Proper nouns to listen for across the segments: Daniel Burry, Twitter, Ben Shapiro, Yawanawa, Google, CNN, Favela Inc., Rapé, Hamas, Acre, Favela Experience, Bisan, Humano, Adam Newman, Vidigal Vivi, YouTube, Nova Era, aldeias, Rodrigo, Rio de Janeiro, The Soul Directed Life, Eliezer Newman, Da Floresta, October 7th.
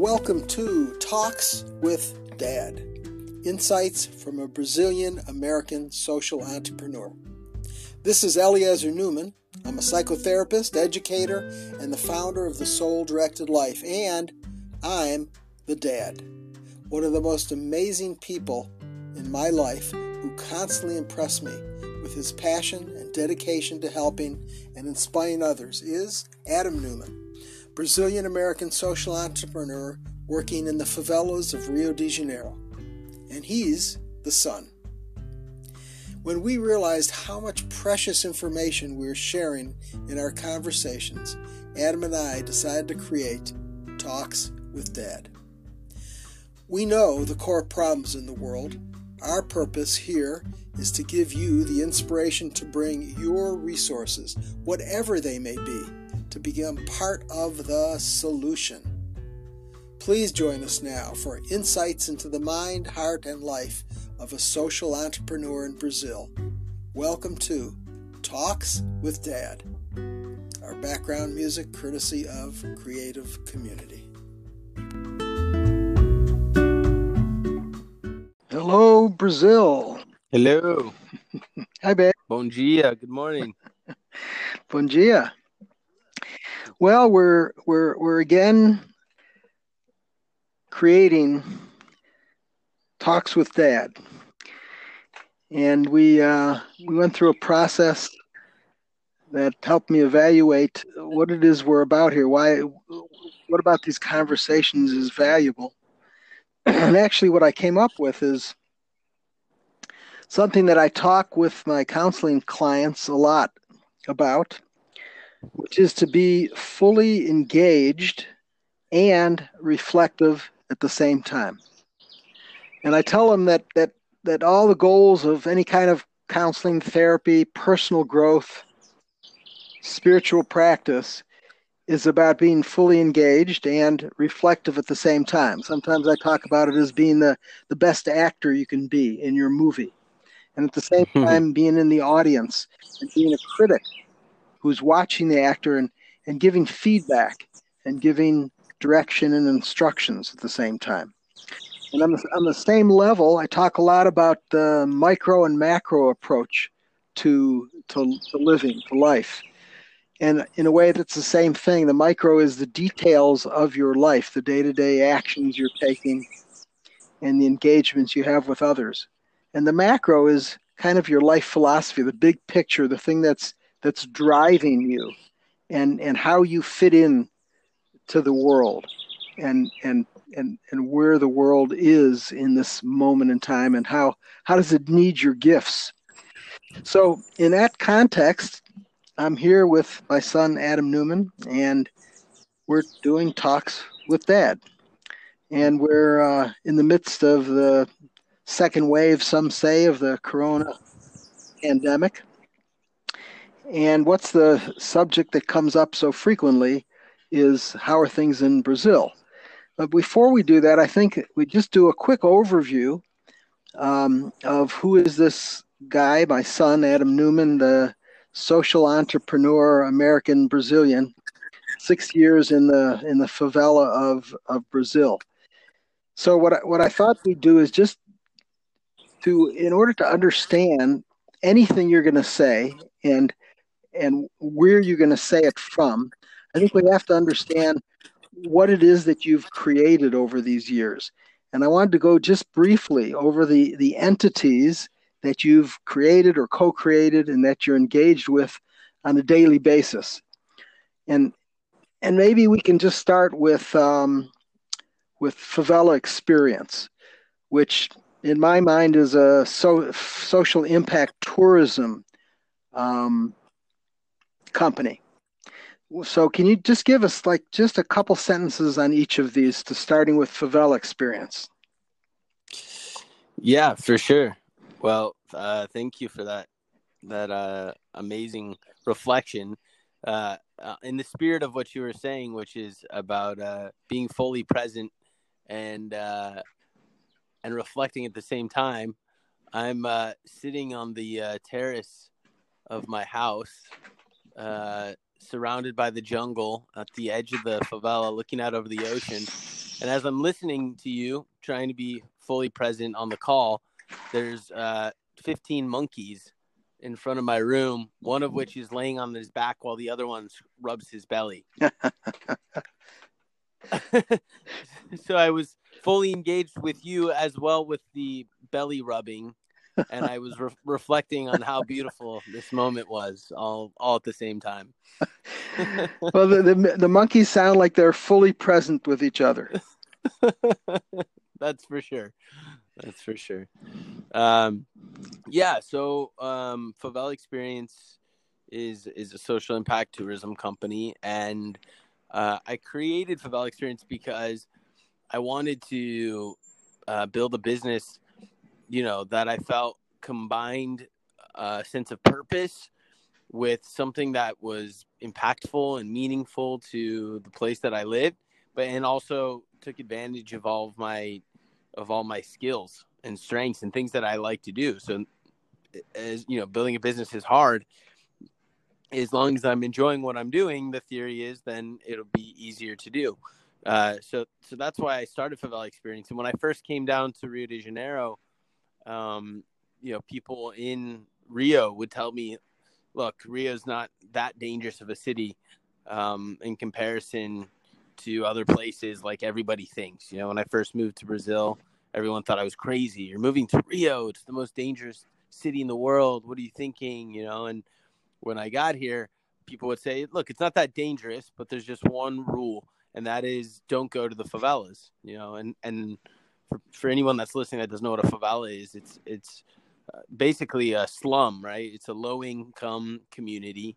welcome to Talks with Dad, insights from a Brazilian-American social entrepreneur. This is Eliezer Newman. I'm a psychotherapist, educator, and the founder of The Soul Directed Life, and I'm the dad, one of the most amazing people in my life who constantly impressed me with his passion and dedication to helping and inspiring others is Adam Newman, Brazilian-American social entrepreneur working in the favelas of Rio de Janeiro. And he's the son. When we realized how much precious information we were sharing in our conversations, Adam and I decided to create Talks with Dad. We know the core problems in the world. Our purpose here is to give you the inspiration to bring your resources, whatever they may be, to become part of the solution. Please join us now for insights into the mind, heart, and life of a social entrepreneur in Brazil. Welcome to Talks with Dad. Our background music courtesy of Creative Community. Hello, Brazil. Hello. Hi, babe. Bom dia. Good morning. Bom dia. Well, we're again creating Talks with Dad, and we went through a process that helped me evaluate what it is we're about here. What about these conversations is valuable? And actually, what I came up with is something that I talk with my counseling clients a lot about, which is to be fully engaged and reflective at the same time. And I tell them that all the goals of any kind of counseling, therapy, personal growth, spiritual practice is about being fully engaged and reflective at the same time. Sometimes I talk about it as being the best actor you can be in your movie. And at the same time, being in the audience and being a critic who's watching the actor and giving feedback and giving direction and instructions at the same time. And on the same level, I talk a lot about the micro and macro approach to living, to life. And in a way, that's the same thing. The micro is the details of your life, the day-to-day actions you're taking and the engagements you have with others. And the macro is kind of your life philosophy, the big picture, the thing that's driving you and how you fit in to the world and where the world is in this moment in time and how does it need your gifts. So in that context, I'm here with my son, Adam Newman, and we're doing Talks with Dad. And we're in the midst of the second wave, some say, of the corona pandemic. And what's the subject that comes up so frequently is how are things in Brazil? But before we do that, I think we just do a quick overview of who is this guy, my son, Adam Newman, the social entrepreneur, American Brazilian, 6 years in the favela of Brazil. So what I thought we'd do is just to, in order to understand anything you're going to say and where you're going to say it from, I think we have to understand what it is that you've created over these years. And I wanted to go just briefly over the entities that you've created or co-created and that you're engaged with on a daily basis. And maybe we can just start with Favela Experience, which in my mind is a social impact tourism company. So can you just give us like just a couple sentences on each of these, to starting with Favela Experience? Yeah, for sure. Well, thank you for that amazing reflection in the spirit of what you were saying, which is about being fully present and reflecting at the same time. I'm sitting on the terrace of my house, surrounded by the jungle at the edge of the favela, looking out over the ocean. And as I'm listening to you, trying to be fully present on the call, there's 15 monkeys in front of my room, one of which is laying on his back while the other one rubs his belly. So I was fully engaged with you as well with the belly rubbing, and I was reflecting on how beautiful this moment was all at the same time. Well, the monkeys sound like they're fully present with each other. That's for sure. That's for sure. Yeah. So Favela Experience is a social impact tourism company, and I created Favela Experience because I wanted to build a business, you know, that I felt combined a sense of purpose with something that was impactful and meaningful to the place that I lived, but and also took advantage of all my skills and strengths and things that I like to do. So, as you know, building a business is hard. As long as I'm enjoying what I'm doing, the theory is then it'll be easier to do. So that's why I started Favela Experience. And when I first came down to Rio de Janeiro, you know, people in Rio would tell me, look, Rio's not that dangerous of a city in comparison to other places like everybody thinks. You know, when I first moved to Brazil, everyone thought I was crazy. You're moving to Rio. It's the most dangerous city in the world. What are you thinking? You know, and when I got here, people would say, look, it's not that dangerous, but there's just one rule, and that is don't go to the favelas, you know, and for anyone that's listening that doesn't know what a favela is, it's basically a slum, right? It's a low-income community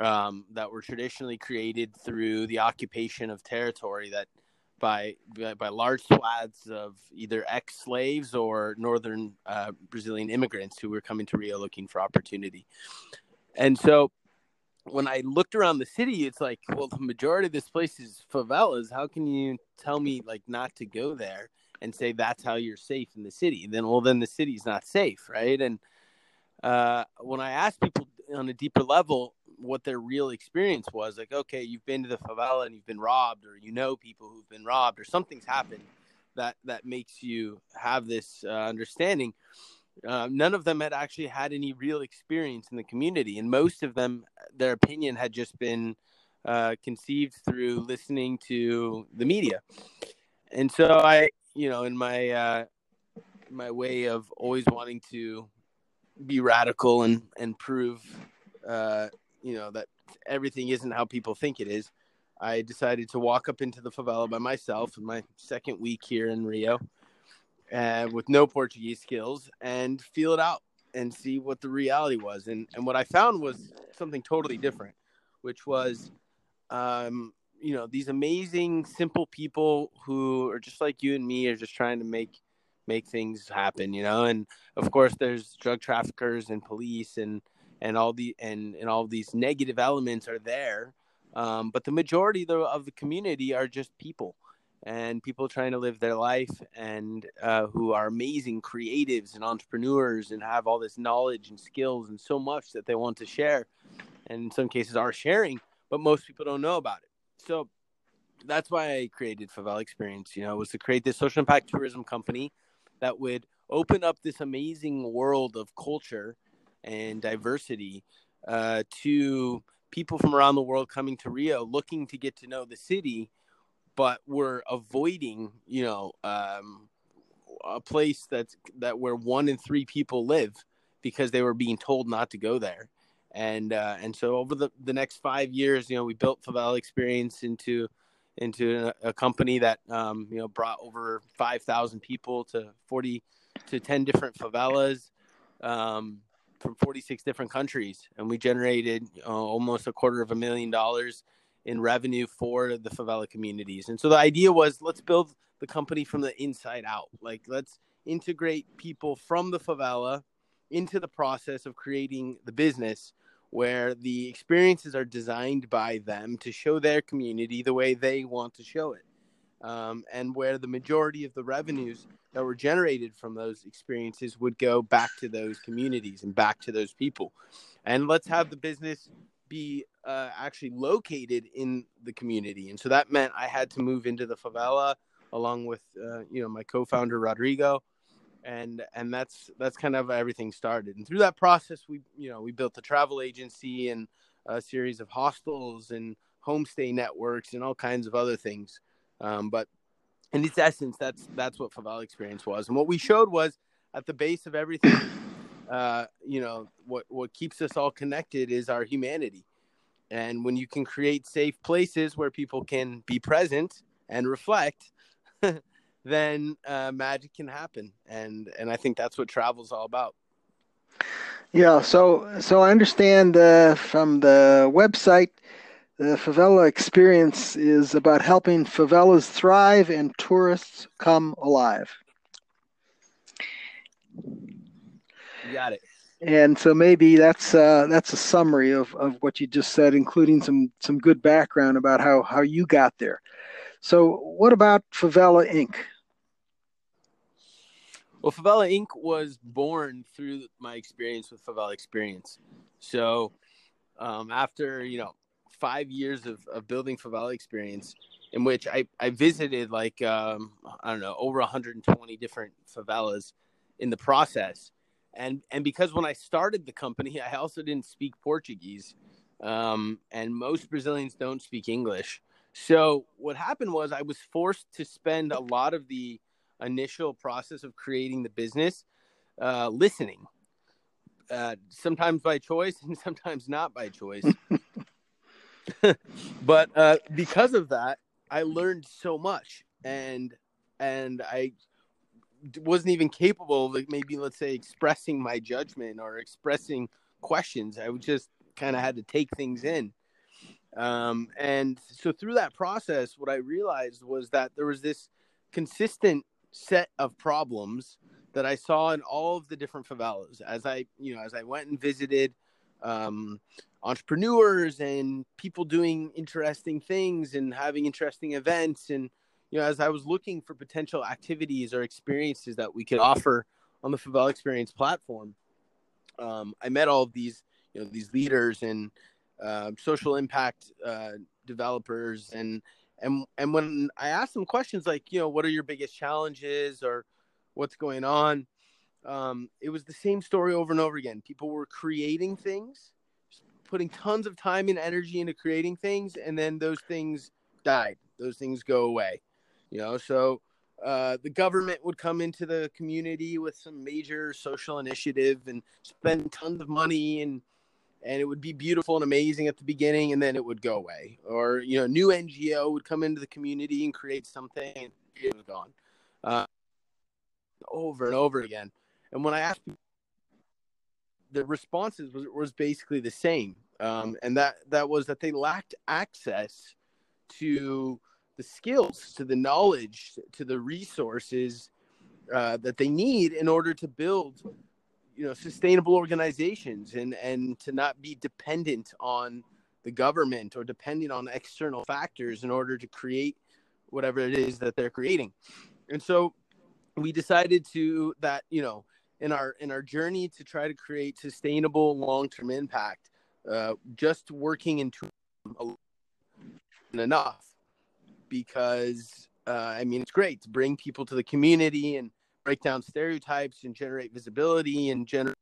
that were traditionally created through the occupation of territory that by large swaths of either ex-slaves or northern Brazilian immigrants who were coming to Rio looking for opportunity. And so when I looked around the city, it's like, well, the majority of this place is favelas. How can you tell me like not to go there and say that's how you're safe in the city? And then, well, then the city's not safe, right? And when I asked people on a deeper level what their real experience was, like, okay, you've been to the favela and you've been robbed, or you know people who've been robbed, or something's happened that makes you have this understanding. None of them had actually had any real experience in the community, and most of them, their opinion had just been conceived through listening to the media. And so I, you know, in my my way of always wanting to be radical and prove, you know, that everything isn't how people think it is, I decided to walk up into the favela by myself in my second week here in Rio, with no Portuguese skills, and feel it out and see what the reality was. And what I found was something totally different, which was, you know, these amazing, simple people who are just like you and me, are just trying to make things happen, you know? And of course there's drug traffickers and police and all these negative elements are there. But the majority of the community are just people, and people trying to live their life, and who are amazing creatives and entrepreneurs and have all this knowledge and skills and so much that they want to share, and in some cases are sharing, but most people don't know about it. So that's why I created Favela Experience, you know, was to create this social impact tourism company that would open up this amazing world of culture and diversity to people from around the world coming to Rio looking to get to know the city, but we're avoiding, you know, a place that where 1 in 3 people live because they were being told not to go there. And so over the next 5 years, you know, we built Favela Experience into a company that, you know, brought over 5,000 people to 10 different favelas from 46 different countries. And we generated almost $250,000 in revenue for the favela communities. And so the idea was, let's build the company from the inside out. Like, let's integrate people from the favela into the process of creating the business, where the experiences are designed by them to show their community the way they want to show it. And where the majority of the revenues that were generated from those experiences would go back to those communities and back to those people. And let's have the business be actually located in the community. And so that meant I had to move into the favela along with my co-founder Rodrigo, and that's kind of how everything started. And through that process, we built a travel agency and a series of hostels and homestay networks and all kinds of other things. But in its essence, that's what Favela Experience was. And what we showed was at the base of everything, what keeps us all connected is our humanity. And when you can create safe places where people can be present and reflect, then magic can happen. And I think that's what travel's all about. Yeah. So I understand from the website, the Favela Experience is about helping favelas thrive and tourists come alive. You got it. And so maybe that's a summary of what you just said, including some good background about how you got there. So what about Favela Inc.? Well, Favela Inc. was born through my experience with Favela Experience. So after, 5 years of building Favela Experience, in which I visited over 120 different favelas in the process. And because when I started the company, I also didn't speak Portuguese. And most Brazilians don't speak English. So what happened was I was forced to spend a lot of the initial process of creating the business, listening, sometimes by choice and sometimes not by choice. But because of that, I learned so much, and I wasn't even capable of expressing my judgment or expressing questions. I just kind of had to take things in. And so through that process, what I realized was that there was this consistent set of problems that I saw in all of the different favelas as I went and visited entrepreneurs and people doing interesting things and having interesting events. And, as I was looking for potential activities or experiences that we could offer on the Favela Experience platform, I met all of these leaders and social impact developers. And when I asked them questions like, what are your biggest challenges or what's going on? It was the same story over and over again. People were creating things, putting tons of time and energy into creating things, and then those things died. Those things go away. So the government would come into the community with some major social initiative and spend tons of money, and it would be beautiful and amazing at the beginning, and then it would go away. Or, new NGO would come into the community and create something, and it was gone. Over and over again. And when I asked people, the responses was basically the same. And that was that they lacked access to the skills, to the knowledge, to the resources that they need in order to build, sustainable organizations and to not be dependent on the government or dependent on external factors in order to create whatever it is that they're creating. And so we decided in our journey to try to create sustainable long-term impact, just working in tourism isn't enough, because it's great to bring people to the community and break down stereotypes and generate visibility and generate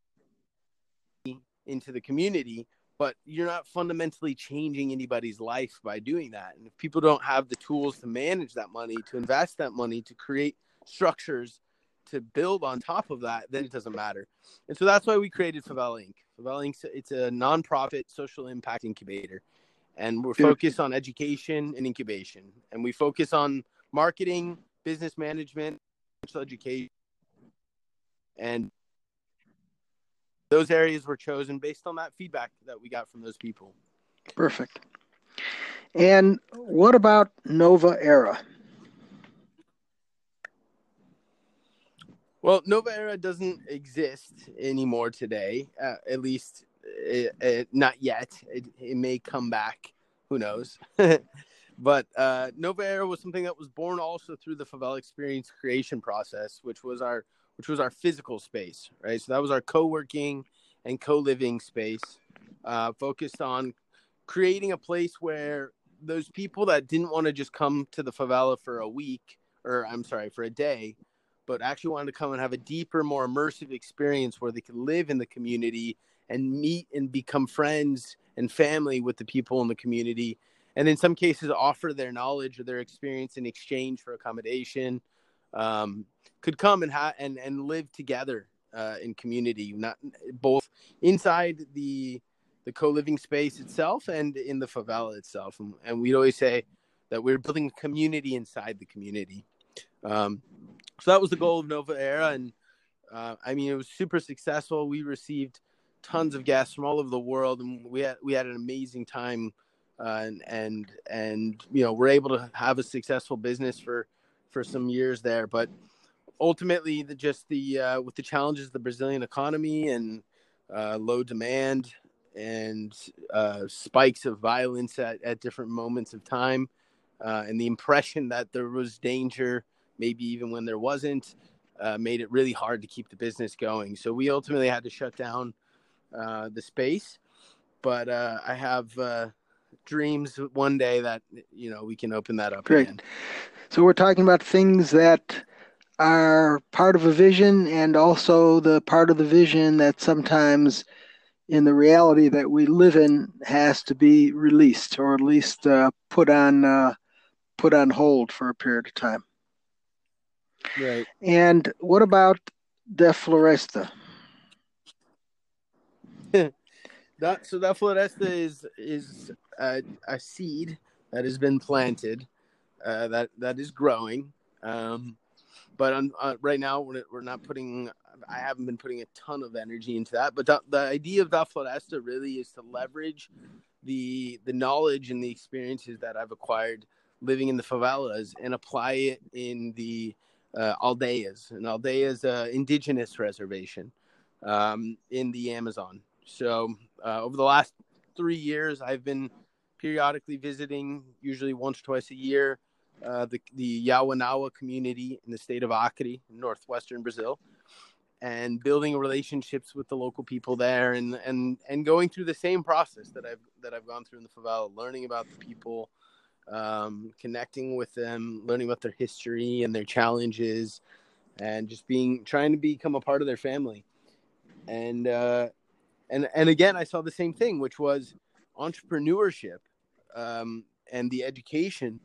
into the community, but you're not fundamentally changing anybody's life by doing that. And if people don't have the tools to manage that money, to invest that money, to create structures to build on top of that, then it doesn't matter. And so that's why we created Favela Inc. Favela Inc., it's a nonprofit social impact incubator, and we're focused on education and incubation. And we focus on marketing, business management, financial education, and those areas were chosen based on that feedback that we got from those people. Perfect. And what about Nova Era? Well, Nova Era doesn't exist anymore today, at least not yet. It may come back. Who knows? But Nova Era was something that was born also through the Favela Experience creation process, which was our physical space, right? So that was our co-working and co-living space, focused on creating a place where those people that didn't want to just come to the favela for a week or I'm sorry, for a day, but actually wanted to come and have a deeper, more immersive experience where they could live in the community and meet and become friends and family with the people in the community. And in some cases, offer their knowledge or their experience in exchange for accommodation, could come and live together in community, not both inside the co-living space itself and in the favela itself. And we'd always say that we're building a community inside the community. So that was the goal of Nova Era. And I mean, it was super successful. We received tons of guests from all over the world, and we had an amazing time. And you know, we're able to have a successful business for some years there, but ultimately with the challenges of the Brazilian economy and low demand and spikes of violence at different moments of time, and the impression that there was danger, maybe even when there wasn't, made it really hard to keep the business going. So we ultimately had to shut down the space, but I have dreams one day that, you know, we can open that up. Great. Again. So we're talking about things that are part of a vision, and also the part of the vision that sometimes in the reality that we live in has to be released, or at least put on hold for a period of time. Right. And what about Da Floresta? So Da Floresta is a seed that has been planted, that is growing. But right now we're not putting. I haven't been putting a ton of energy into that. But the idea of Da Floresta really is to leverage the knowledge and the experiences that I've acquired living in the favelas and apply it in the aldeias. And aldeias, indigenous reservation in the Amazon. So over the last 3 years, I've been periodically visiting, usually once or twice a year, the Yawanawa community in the state of Acre, northwestern Brazil, and building relationships with the local people there, and going through the same process that I've gone through in the favela, learning about the people, connecting with them, learning about their history and their challenges, and just trying to become a part of their family. And again, I saw the same thing, which was entrepreneurship, and the education,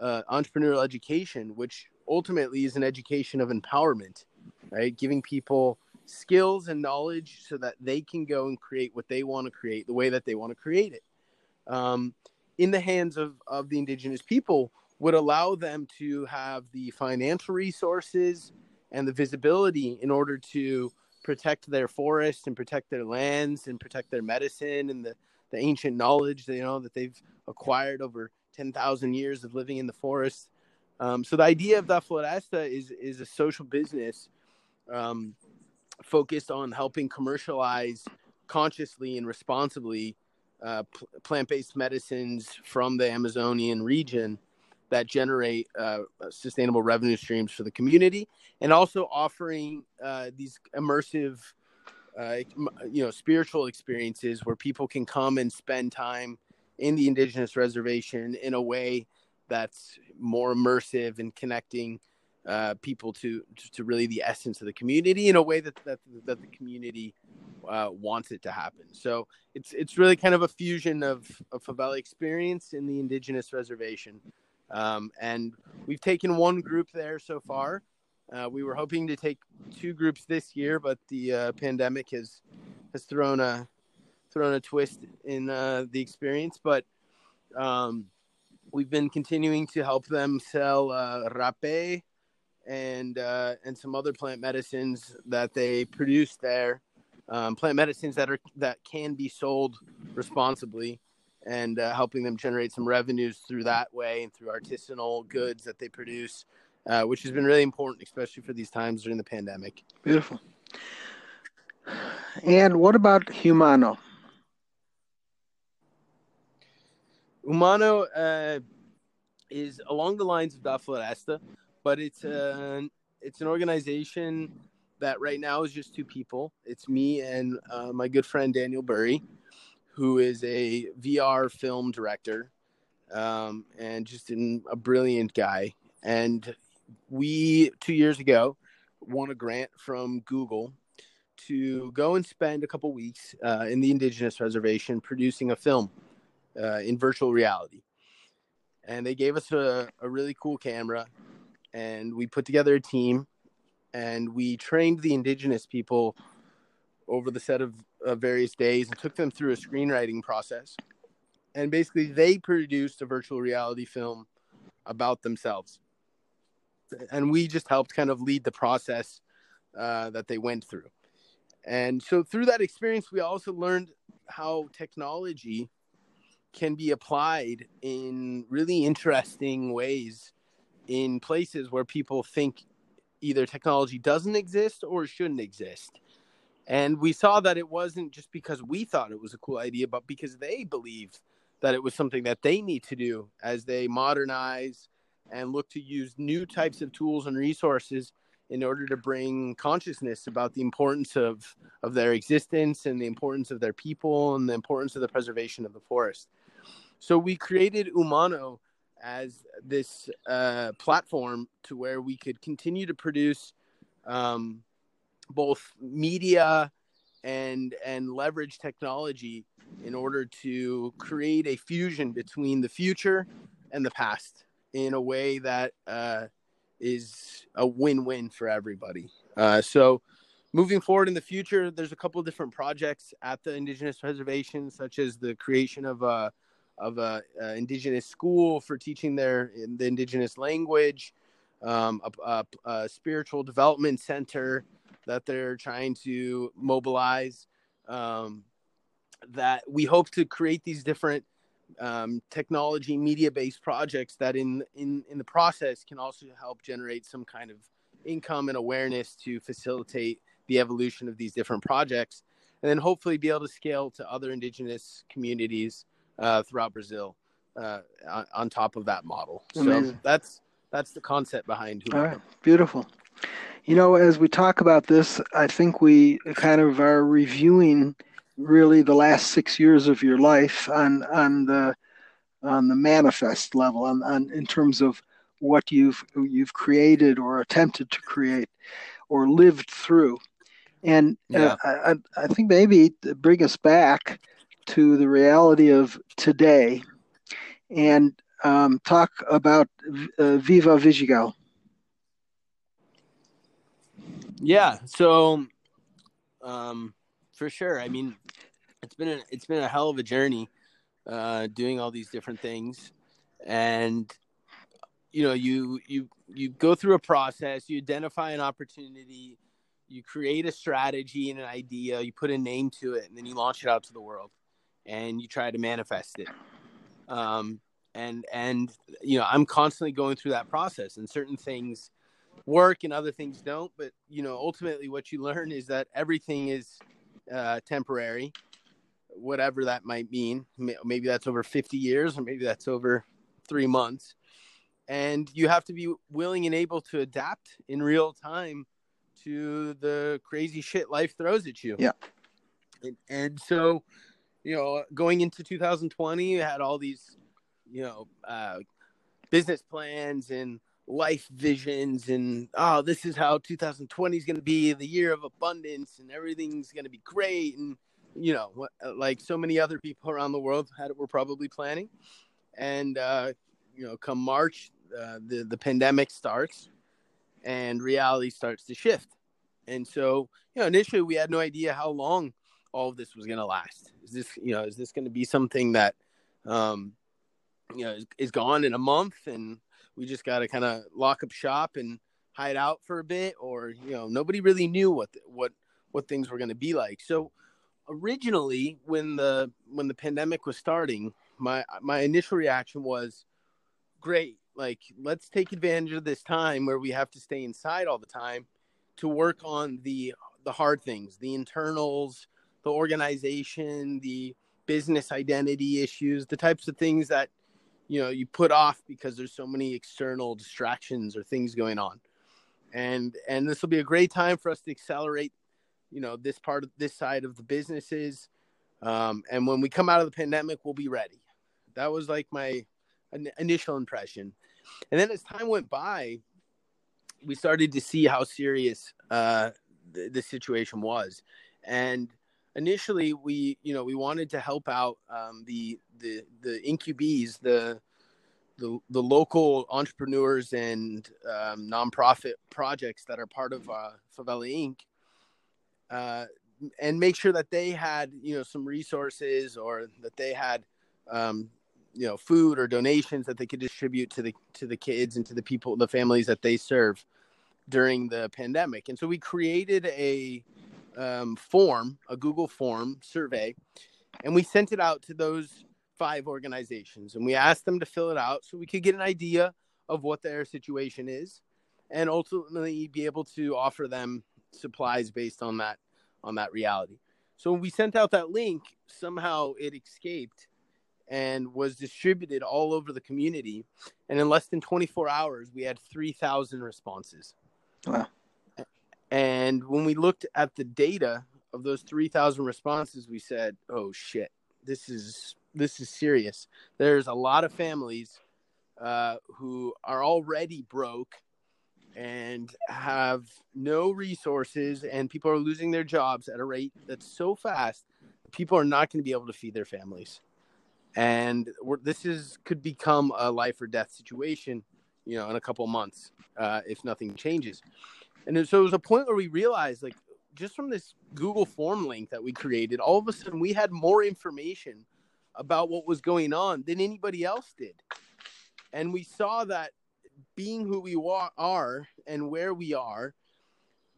entrepreneurial education, which ultimately is an education of empowerment, right? Giving people skills and knowledge so that they can go and create what they want to create, the way that they want to create it, in the hands of the indigenous people, would allow them to have the financial resources and the visibility in order to protect their forests and protect their lands and protect their medicine and the ancient knowledge that, you know, that they've acquired over 10,000 years of living in the forest. So the idea of Da Floresta is a social business focused on helping commercialize consciously and responsibly plant-based medicines from the Amazonian region that generate sustainable revenue streams for the community, and also offering these immersive, you know, spiritual experiences where people can come and spend time in the indigenous reservation in a way that's more immersive and connecting people to really the essence of the community in a way that the community wants it to happen. So it's really kind of a fusion of favela experience in the indigenous reservation. And we've taken one group there so far. We were hoping to take two groups this year, but the pandemic has thrown a twist in the experience. But we've been continuing to help them sell rapé and some other plant medicines that they produce there, plant medicines that can be sold responsibly, and helping them generate some revenues through that way and through artisanal goods that they produce, which has been really important, especially for these times during the pandemic. Beautiful. And what about Humano? Humano is along the lines of Da Floresta, but it's an organization that right now is just two people. It's me and my good friend Daniel Burry, who is a VR film director, and just a brilliant guy. And we 2 years ago won a grant from Google to go and spend a couple weeks in the Indigenous Reservation producing a film in virtual reality. And they gave us a really cool camera, and we put together a team, and we trained the Indigenous people over the set of various days and took them through a screenwriting process. And basically, they produced a virtual reality film about themselves. And we just helped kind of lead the process that they went through. And so through that experience, we also learned how technology can be applied in really interesting ways in places where people think either technology doesn't exist or shouldn't exist. And we saw that it wasn't just because we thought it was a cool idea, but because they believed that it was something that they need to do as they modernize and look to use new types of tools and resources in order to bring consciousness about the importance of their existence and the importance of their people and the importance of the preservation of the forest. So we created Humano as this platform to where we could continue to produce both media and leverage technology in order to create a fusion between the future and the past in a way that is a win-win for everybody. So moving forward in the future, there's a couple of different projects at the Indigenous Reservation, such as the creation of a Indigenous school for teaching the Indigenous language, a spiritual development center that they're trying to mobilize, that we hope to create these different technology media-based projects that in the process can also help generate some kind of income and awareness to facilitate the evolution of these different projects, and then hopefully be able to scale to other Indigenous communities throughout Brazil on top of that model. Amazing. So that's the concept behind Humano. All right, beautiful. You know, as we talk about this, I think we kind of are reviewing really the last 6 years of your life on the manifest level, on in terms of what you've created or attempted to create or lived through. And yeah. I think maybe bring us back to the reality of today and talk about Viva Vidigal. Yeah, so for sure. I mean, it's been a hell of a journey doing all these different things, and you know, you go through a process, you identify an opportunity, you create a strategy and an idea, you put a name to it, and then you launch it out to the world, and you try to manifest it. And you know, I'm constantly going through that process, and certain things work and other things don't, but you know, ultimately what you learn is that everything is temporary, whatever that might mean. Maybe that's over 50 years, or maybe that's over 3 months, and you have to be willing and able to adapt in real time to the crazy shit life throws at you. Yeah. And so, you know, going into 2020, you had all these, you know, business plans and life visions, and this is how 2020 is going to be the year of abundance, and everything's going to be great. And you know, like so many other people around the world were probably planning. And you know, come March, the pandemic starts, and reality starts to shift. And so, you know, initially we had no idea how long all of this was going to last. Is this going to be something that is gone in a month, and we just got to kind of lock up shop and hide out for a bit? Or, you know, nobody really knew what things were going to be like. So originally when the pandemic was starting, my initial reaction was, great, like, let's take advantage of this time where we have to stay inside all the time to work on the hard things, the internals, the organization, the business identity issues, the types of things that, you know, you put off because there's so many external distractions or things going on. And this will be a great time for us to accelerate, you know, this side of the businesses. And when we come out of the pandemic, we'll be ready. That was like my initial impression. And then as time went by, we started to see how serious the situation was. And initially, we wanted to help out the incubees, the local entrepreneurs and nonprofit projects that are part of Favela Inc. And make sure that they had some resources, or that they had food or donations that they could distribute to the kids and to the people, the families that they serve during the pandemic. And so we created a Google form survey, and we sent it out to those 5 organizations, and we asked them to fill it out so we could get an idea of what their situation is, and ultimately be able to offer them supplies based on that reality. So when we sent out that link, somehow it escaped and was distributed all over the community. And in less than 24 hours, we had 3,000 responses. Wow. And when we looked at the data of those 3,000 responses, we said, oh shit, this is serious. There's a lot of families who are already broke and have no resources, and people are losing their jobs at a rate that's so fast, people are not going to be able to feed their families. And this could become a life or death situation, in a couple months, if nothing changes. And so it was a point where we realized, like, just from this Google form link that we created, all of a sudden we had more information about what was going on than anybody else did. And we saw that, being who we are and where we are,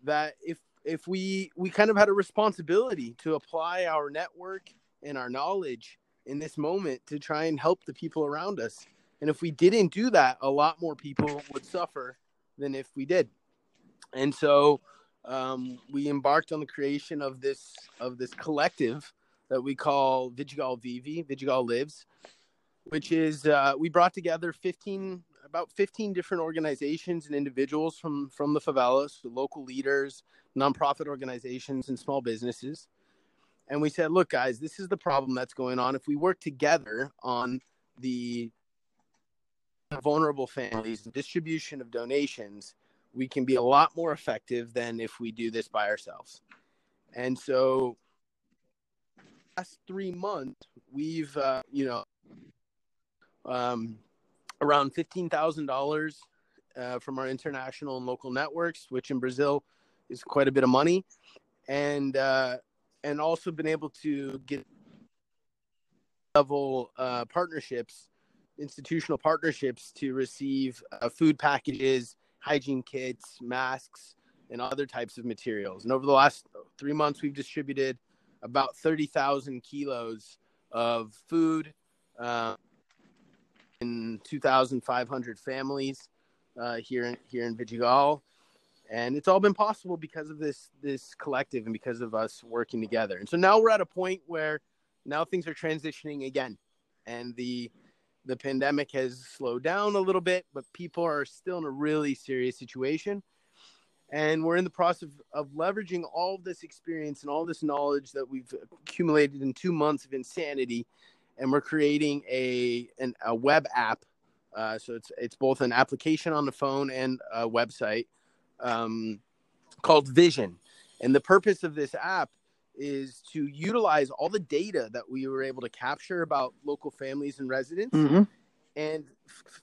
that if we kind of had a responsibility to apply our network and our knowledge in this moment to try and help the people around us. And if we didn't do that, a lot more people would suffer than if we did. And so we embarked on the creation of this collective that we call Vidigal Vivi, Vidigal Lives, which is we brought together about 15 different organizations and individuals from the favelas, the local leaders, nonprofit organizations, and small businesses. And we said, look, guys, this is the problem that's going on. If we work together on the vulnerable families and distribution of donations, we can be a lot more effective than if we do this by ourselves. And so last 3 months, we've, around $15,000 from our international and local networks, which in Brazil is quite a bit of money, and also been able to get level partnerships, institutional partnerships, to receive food packages, hygiene kits, masks, and other types of materials. And over the last 3 months, we've distributed about 30,000 kilos of food, in 2,500 families here in Vidigal, and it's all been possible because of this collective and because of us working together. And so now we're at a point where now things are transitioning again, and the pandemic has slowed down a little bit, but people are still in a really serious situation, and we're in the process of leveraging all of this experience and all this knowledge that we've accumulated in 2 months of insanity. And we're creating a web app, so it's both an application on the phone and a website called Vision. And the purpose of this app is to utilize all the data that we were able to capture about local families and residents, mm-hmm. and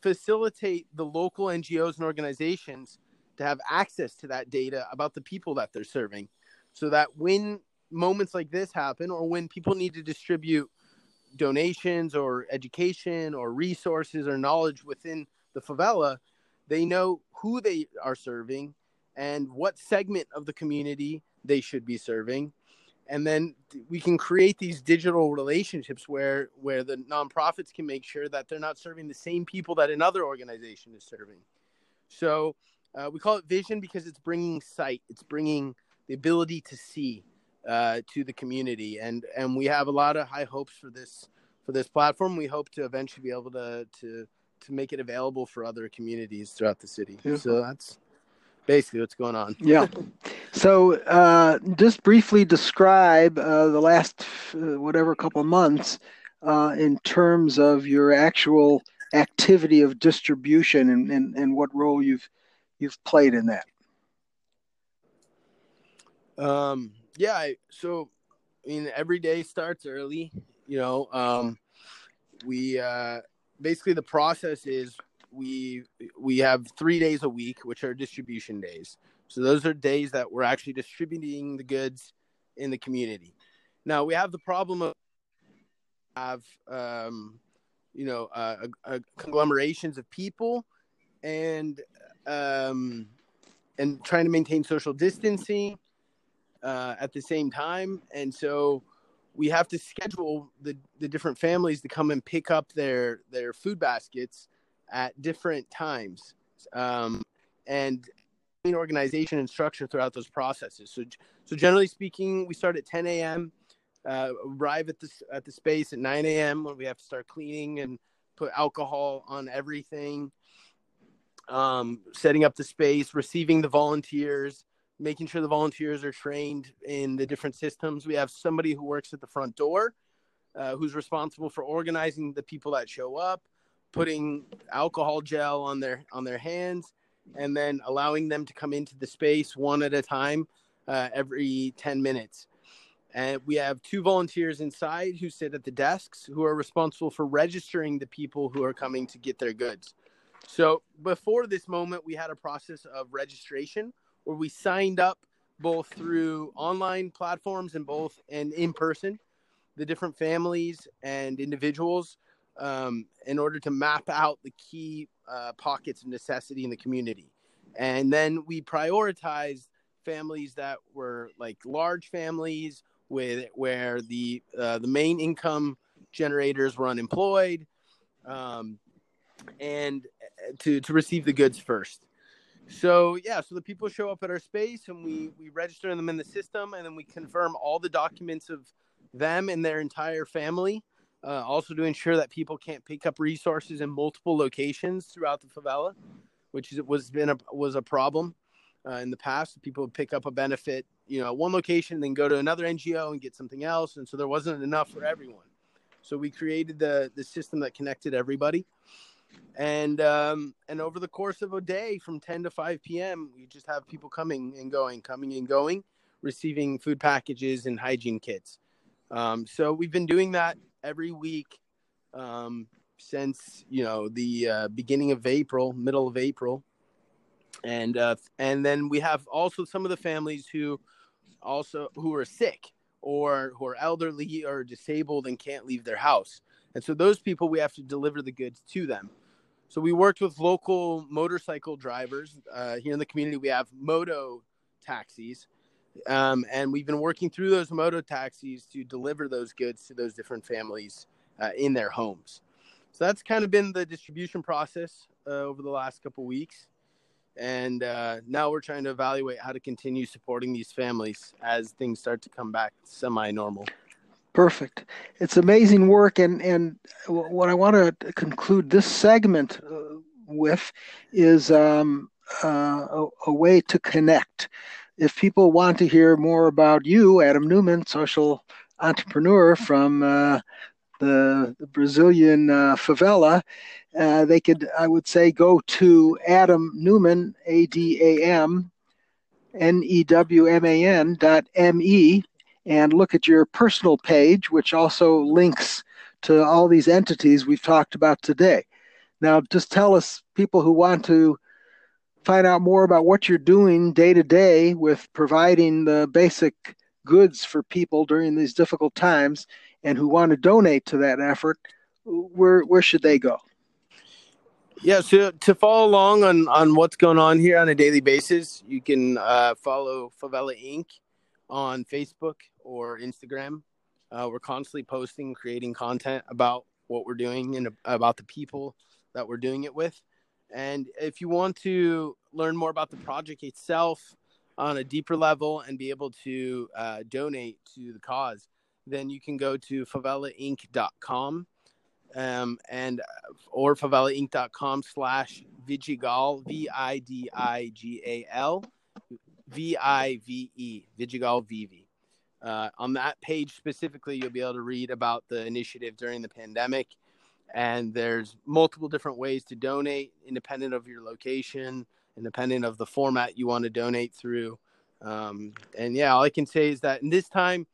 facilitate the local NGOs and organizations to have access to that data about the people that they're serving, so that when moments like this happen, or when people need to distribute donations or education or resources or knowledge within the favela, they know who they are serving and what segment of the community they should be serving. And then we can create these digital relationships where the nonprofits can make sure that they're not serving the same people that another organization is serving. So we call it Vision because it's bringing sight. It's bringing the ability to see to the community, and we have a lot of high hopes for this platform. We hope to eventually be able to make it available for other communities throughout the city. Yeah. So that's basically what's going on. Yeah. So just briefly describe the last couple of months in terms of your actual activity of distribution and what role you've you've played in that? Yeah. So, every day starts early, we basically the process is we have 3 days a week, which are distribution days. So those are days that we're actually distributing the goods in the community. Now we have the problem of conglomerations of people and trying to maintain social distancing at the same time. And so we have to schedule the different families to come and pick up their food baskets at different times. And organization and structure throughout those processes. So generally speaking, we start at 10 a.m., arrive at the space at 9 a.m. when we have to start cleaning and put alcohol on everything, setting up the space, receiving the volunteers, making sure the volunteers are trained in the different systems. We have somebody who works at the front door who's responsible for organizing the people that show up, putting alcohol gel on their hands, and then allowing them to come into the space one at a time every 10 minutes. And we have two volunteers inside who sit at the desks who are responsible for registering the people who are coming to get their goods. So before this moment, we had a process of registration where we signed up both through online platforms and in person, the different families and individuals, in order to map out the key pockets of necessity in the community. And then we prioritized families that were like large families where the main income generators were unemployed, and to receive the goods first. So the people show up at our space and we register them in the system, and then we confirm all the documents of them and their entire family. Also to ensure that people can't pick up resources in multiple locations throughout the favela, which was a problem in the past. People would pick up a benefit, at one location, then go to another NGO and get something else. And so there wasn't enough for everyone. So we created the system that connected everybody. And over the course of a day from 10 to 5 p.m., we just have people coming and going, receiving food packages and hygiene kits. So we've been doing that every week since the beginning of April, middle of April, and then we have also some of the families who are sick or who are elderly or disabled and can't leave their house, and so those people we have to deliver the goods to them. So we worked with local motorcycle drivers here in the community. We have moto taxis. And we've been working through those moto taxis to deliver those goods to those different families in their homes. So that's kind of been the distribution process over the last couple weeks. And now we're trying to evaluate how to continue supporting these families as things start to come back semi-normal. Perfect. It's amazing work. And what I want to conclude this segment with is a way to connect. If people want to hear more about you, Adam Newman, social entrepreneur from the Brazilian favela, they could, I would say, go to Adam Newman, AdamNewman.me, and look at your personal page, which also links to all these entities we've talked about today. Now, just tell us, people who want to find out more about what you're doing day to day with providing the basic goods for people during these difficult times and who want to donate to that effort, where should they go? Yeah, so to follow along on what's going on here on a daily basis, you can follow Favela Inc. on Facebook or Instagram. We're constantly posting, creating content about what we're doing and about the people that we're doing it with. And if you want to learn more about the project itself on a deeper level and be able to donate to the cause, then you can go to favelainc.com or favelainc.com/Vidigal, Vidigal, Vive, Vidigal Vivi. On that page specifically, you'll be able to read about the initiative during the pandemic. And there's multiple different ways to donate, independent of your location, independent of the format you want to donate through. And yeah, all I can say is that in this time,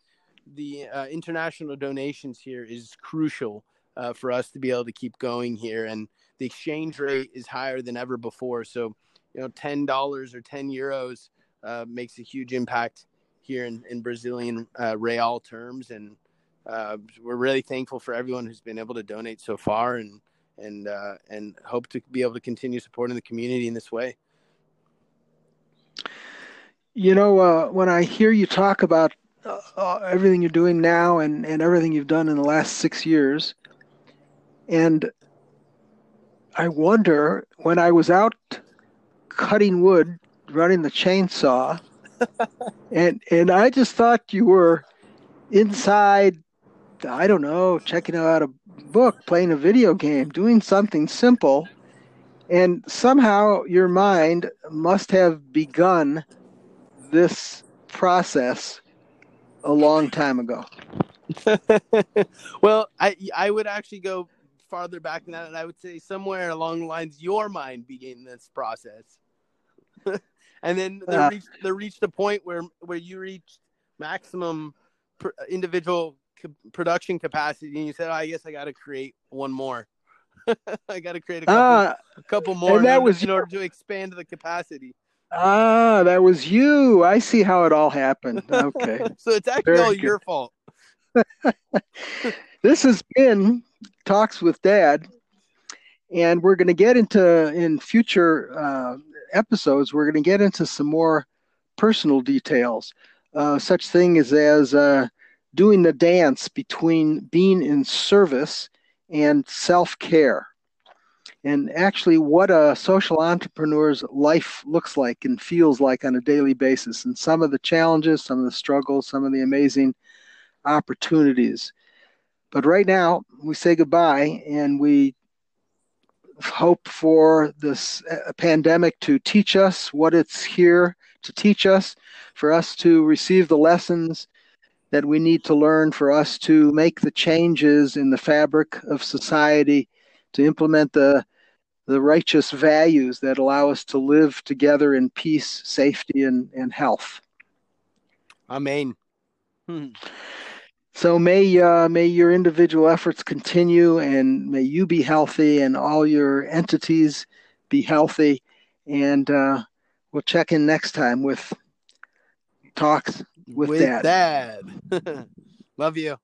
the international donations here is crucial for us to be able to keep going here. And the exchange rate is higher than ever before. So, you know, $10 or 10 euros makes a huge impact here in Brazilian real terms. And we're really thankful for everyone who's been able to donate so far, and hope to be able to continue supporting the community in this way. You know, when I hear you talk about everything you're doing now and everything you've done in the last 6 years, and I wonder, when I was out cutting wood, running the chainsaw, and I just thought you were inside, I don't know, checking out a book, playing a video game, doing something simple, and somehow your mind must have begun this process a long time ago. Well, I would actually go farther back than that, and I would say somewhere along the lines your mind began this process. And then they reached a point where you reached maximum individual production capacity, and you said, oh, I guess I got to create one more. I got to create a couple more, and that was in order to expand the capacity. Ah, that was you. I see how it all happened. Okay. So it's actually all your fault. This has been Talks with Dad, and we're going to get into, in future episodes, we're going to get into some more personal details. Such things as doing the dance between being in service and self-care, and actually what a social entrepreneur's life looks like and feels like on a daily basis, and some of the challenges, some of the struggles, some of the amazing opportunities. But right now, we say goodbye, and we hope for this pandemic to teach us what it's here to teach us, for us to receive the lessons that we need to learn, for us to make the changes in the fabric of society, to implement the righteous values that allow us to live together in peace, safety, and health. Amen. So may your individual efforts continue, and may you be healthy, and all your entities be healthy. And we'll check in next time with Talks with Dad. Love you.